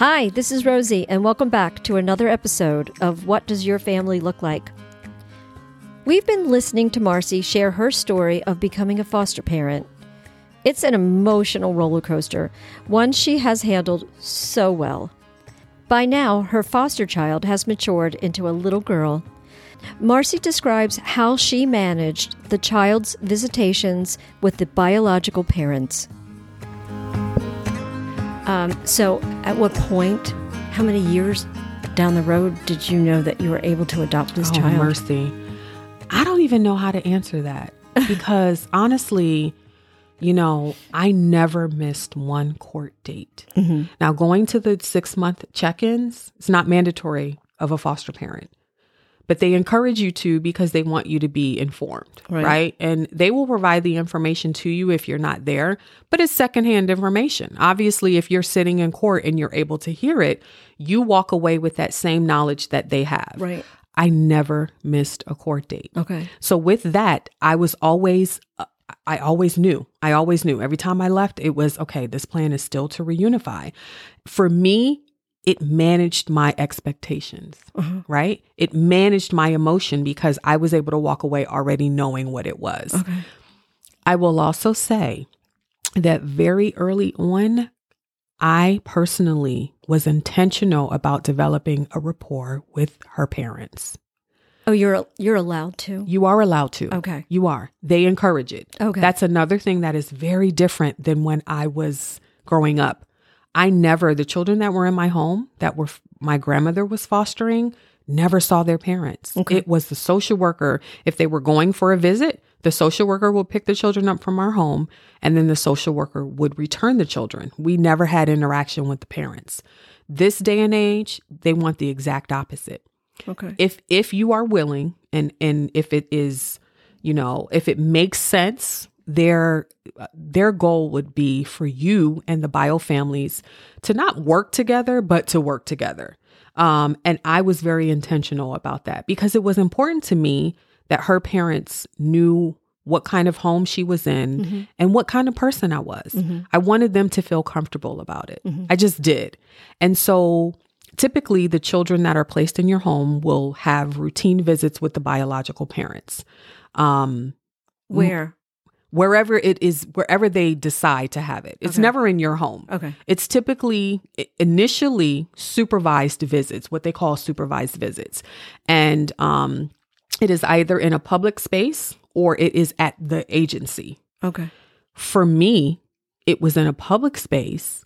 Hi, this is Rosie, and welcome back to another episode of What Does Your Family Look Like? We've been listening to Marcy share her story of becoming a foster parent. It's an emotional roller coaster, one she has handled so well. By now, her foster child has matured into a little girl. Marcy describes how she managed the child's visitations with the biological parents. So at what point, how many years down the road did you know that you were able to adopt this child? Oh, mercy. I don't even know how to answer that because honestly, you know, I never missed one court date. Mm-hmm. Now, going to the 6-month check-ins, it's not mandatory of a foster parent, but they encourage you to because they want you to be informed, right? And they will provide the information to you if you're not there, but it's secondhand information. Obviously, if you're sitting in court and you're able to hear it, you walk away with that same knowledge that they have. Right. I never missed a court date. Okay. So with that, I always knew. Every time I left, it was, okay, this plan is still to reunify. For me, it managed my expectations, right? It managed my emotion because I was able to walk away already knowing what it was. Okay. I will also say that very early on, I personally was intentional about developing a rapport with her parents. Oh, you're allowed to? You are allowed to. Okay. You are. They encourage it. Okay. That's another thing that is very different than when I was growing up. The children that were in my home, that were my grandmother was fostering, never saw their parents. Okay. It was the social worker. If they were going for a visit, the social worker would pick the children up from our home, and then the social worker would return the children. We never had interaction with the parents. This day and age, they want the exact opposite. Okay. If you are willing, and if it is, you know, if it makes sense, their goal would be for you and the bio families to not work together, but to work together. And I was very intentional about that because it was important to me that her parents knew what kind of home she was in and what kind of person I was. Mm-hmm. I wanted them to feel comfortable about it. Mm-hmm. I just did. And so typically the children that are placed in your home will have routine visits with the biological parents. Wherever it is, wherever they decide to have it. It's never in your home. Okay. It's typically initially supervised visits, what they call supervised visits. And it is either in a public space or it is at the agency. Okay. For me, it was in a public space,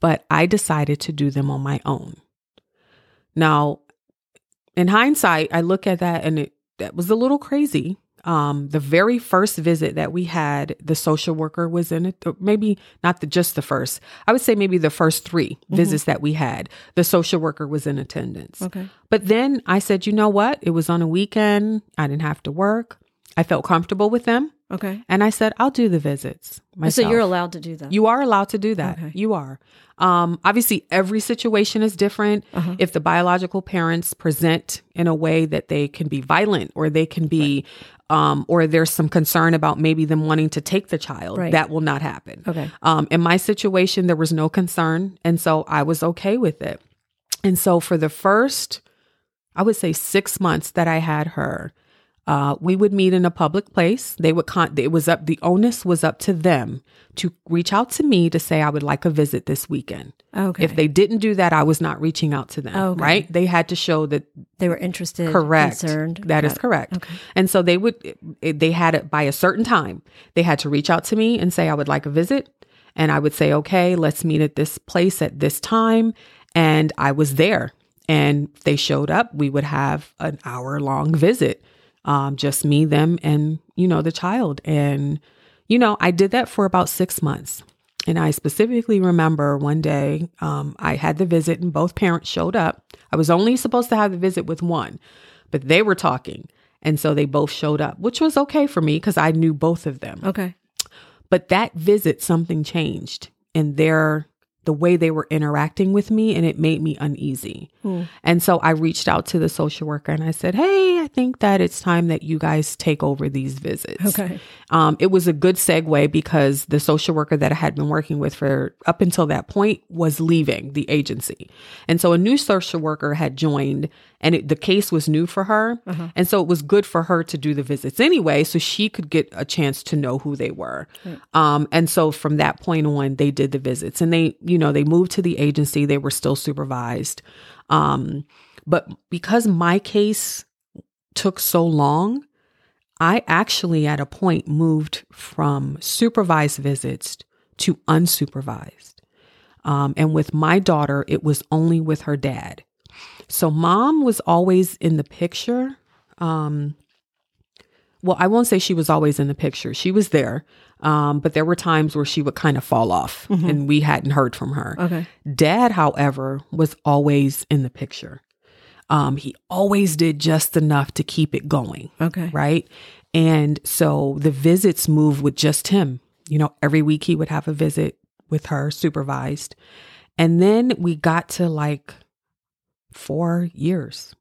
but I decided to do them on my own. Now, in hindsight, I look at that and that was a little crazy. The very first visit that we had, the social worker was in it, maybe not just the first, I would say maybe the first 3 visits that we had, the social worker was in attendance. Okay. But then I said, you know what? It was on a weekend. I didn't have to work. I felt comfortable with them. Okay. And I said, I'll do the visits myself. So you're allowed to do that? You are allowed to do that. Okay. You are. Obviously, every situation is different. Uh-huh. If the biological parents present in a way that they can be violent or they can be, or there's some concern about maybe them wanting to take the child, that will not happen. Okay. In my situation, there was no concern. And so I was okay with it. And so for the first, I would say 6 months that I had her, we would meet in a public place. They would the onus was up to them to reach out to me to say, I would like a visit this weekend. Okay. If they didn't do that, I was not reaching out to them, right? They had to show that they were interested, concerned. That is correct. Okay. And so they had it by a certain time. They had to reach out to me and say, I would like a visit. And I would say, okay, let's meet at this place at this time. And I was there and they showed up. We would have an hour-long visit. Just me, them, and, you know, the child. And, you know, I did that for about 6 months. And I specifically remember one day I had the visit and both parents showed up. I was only supposed to have the visit with one, but they were talking. And so they both showed up, which was okay for me because I knew both of them. Okay. But that visit, something changed in their the way they were interacting with me, and it made me uneasy. And so I reached out to the social worker and I said, hey, I think that it's time that you guys take over these visits. Okay. It was a good segue because the social worker that I had been working with for up until that point was leaving the agency. And so a new social worker had joined, and the case was new for her. Uh-huh. And so it was good for her to do the visits anyway, so she could get a chance to know who they were. Right. And so from that point on, they did the visits, and they moved to the agency. They were still supervised. But because my case took so long, I actually at a point moved from supervised visits to unsupervised. And with my daughter, it was only with her dad. So mom was always in the picture. Well, I won't say she was always in the picture. She was there. But there were times where she would kind of fall off and we hadn't heard from her. Okay. Dad, however, was always in the picture. He always did just enough to keep it going. Okay. Right. And so the visits moved with just him. Every week he would have a visit with her supervised. And then we got to 4 years.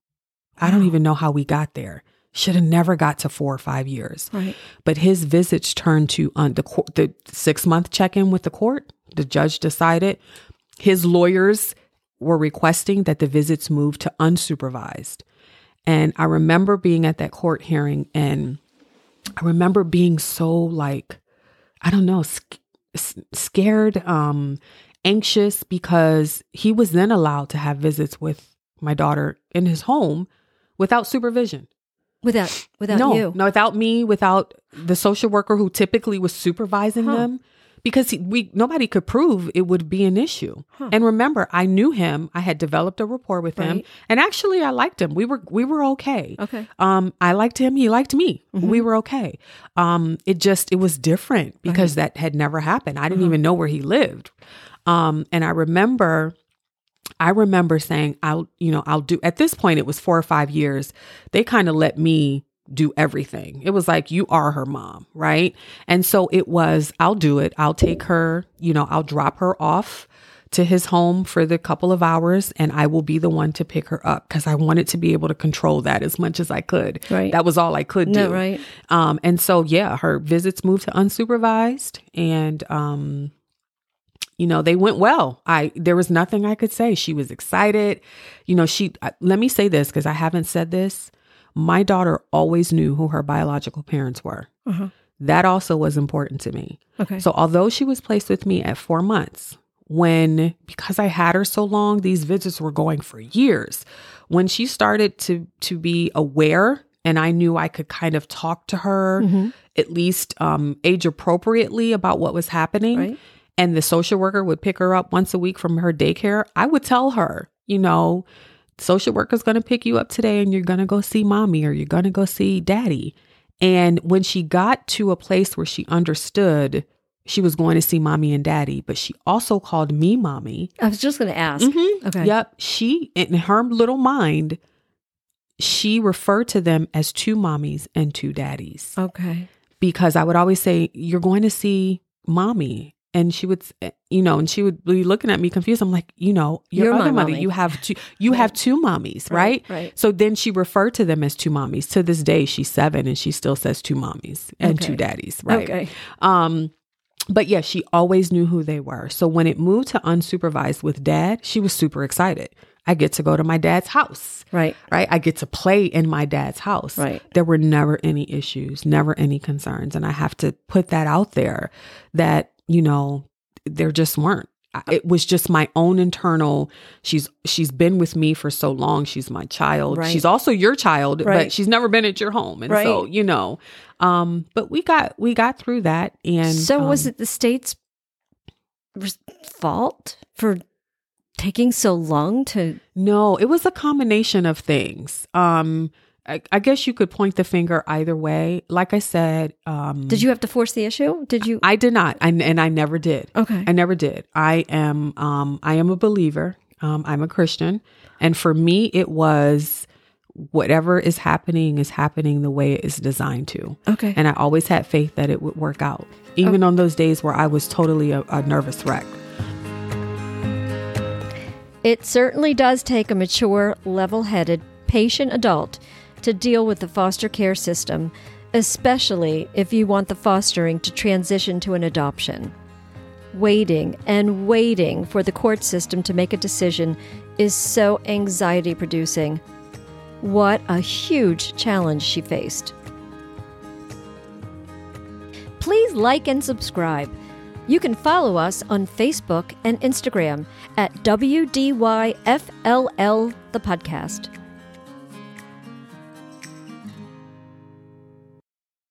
Wow. I don't even know how we got there. Should have never got to 4 or 5 years. Right. But his visits turned to the 6-month check-in with the court. The judge decided. His lawyers were requesting that the visits move to unsupervised. And I remember being at that court hearing, and I remember being so scared, anxious, because he was then allowed to have visits with my daughter in his home without supervision. Without me, without the social worker who typically was supervising them, because nobody could prove it would be an issue. And remember, I knew him. I had developed a rapport with him, and actually I liked him. We were okay. Okay. I liked him. He liked me. Mm-hmm. We were okay. It was different because that had never happened. I didn't even know where he lived. And I remember saying, I'll do, at this point, it was 4 or 5 years. They kind of let me do everything. It was you are her mom, right? And so it was, I'll do it. I'll take her, I'll drop her off to his home for the couple of hours, and I will be the one to pick her up, because I wanted to be able to control that as much as I could. Right. That was all I could do. Right. And so, her visits moved to unsupervised, and, they went well. There was nothing I could say. She was excited. Let me say this, because I haven't said this. My daughter always knew who her biological parents were. Uh-huh. That also was important to me. Okay. So although she was placed with me at 4 months, because I had her so long, these visits were going for years. When she started to be aware, and I knew I could kind of talk to her at least age appropriately about what was happening. Right. And the social worker would pick her up once a week from her daycare, I would tell her, social worker's going to pick you up today, and you're going to go see mommy, or you're going to go see daddy. And when she got to a place where she understood she was going to see mommy and daddy, but she also called me mommy. I was just going to ask. Mm-hmm. Okay. Yep. She, in her little mind, she referred to them as 2 mommies and 2 daddies. Okay. Because I would always say, you're going to see mommy. And she would, and she would be looking at me confused. I'm like, your other mommy, you have 2 mommies, right? Right. So then she referred to them as 2 mommies. To this day, she's 7, and she still says 2 mommies and 2 daddies, right? Okay. But yeah, she always knew who they were. So when it moved to unsupervised with dad, she was super excited. I get to go to my dad's house. Right. Right. I get to play in my dad's house. Right. There were never any issues, never any concerns. And I have to put that out there that, there just weren't. It was just my own internal, she's been with me for so long. She's my child. Right. She's also your child, right, but she's never been at your home. And so, but we got through that. And so was it the state's fault for taking so long to? No, it was a combination of things. I guess you could point the finger either way. Like I said, did you have to force the issue? Did you? I did not, and I never did. Okay, I never did. I am a believer. I'm a Christian, and for me, it was whatever is happening the way it is designed to. Okay, and I always had faith that it would work out, even on those days where I was totally a nervous wreck. It certainly does take a mature, level-headed, patient adult to deal with the foster care system, especially if you want the fostering to transition to an adoption. Waiting and waiting for the court system to make a decision is so anxiety-producing. What a huge challenge she faced. Please like and subscribe. You can follow us on Facebook and Instagram at WDYFLL, the podcast.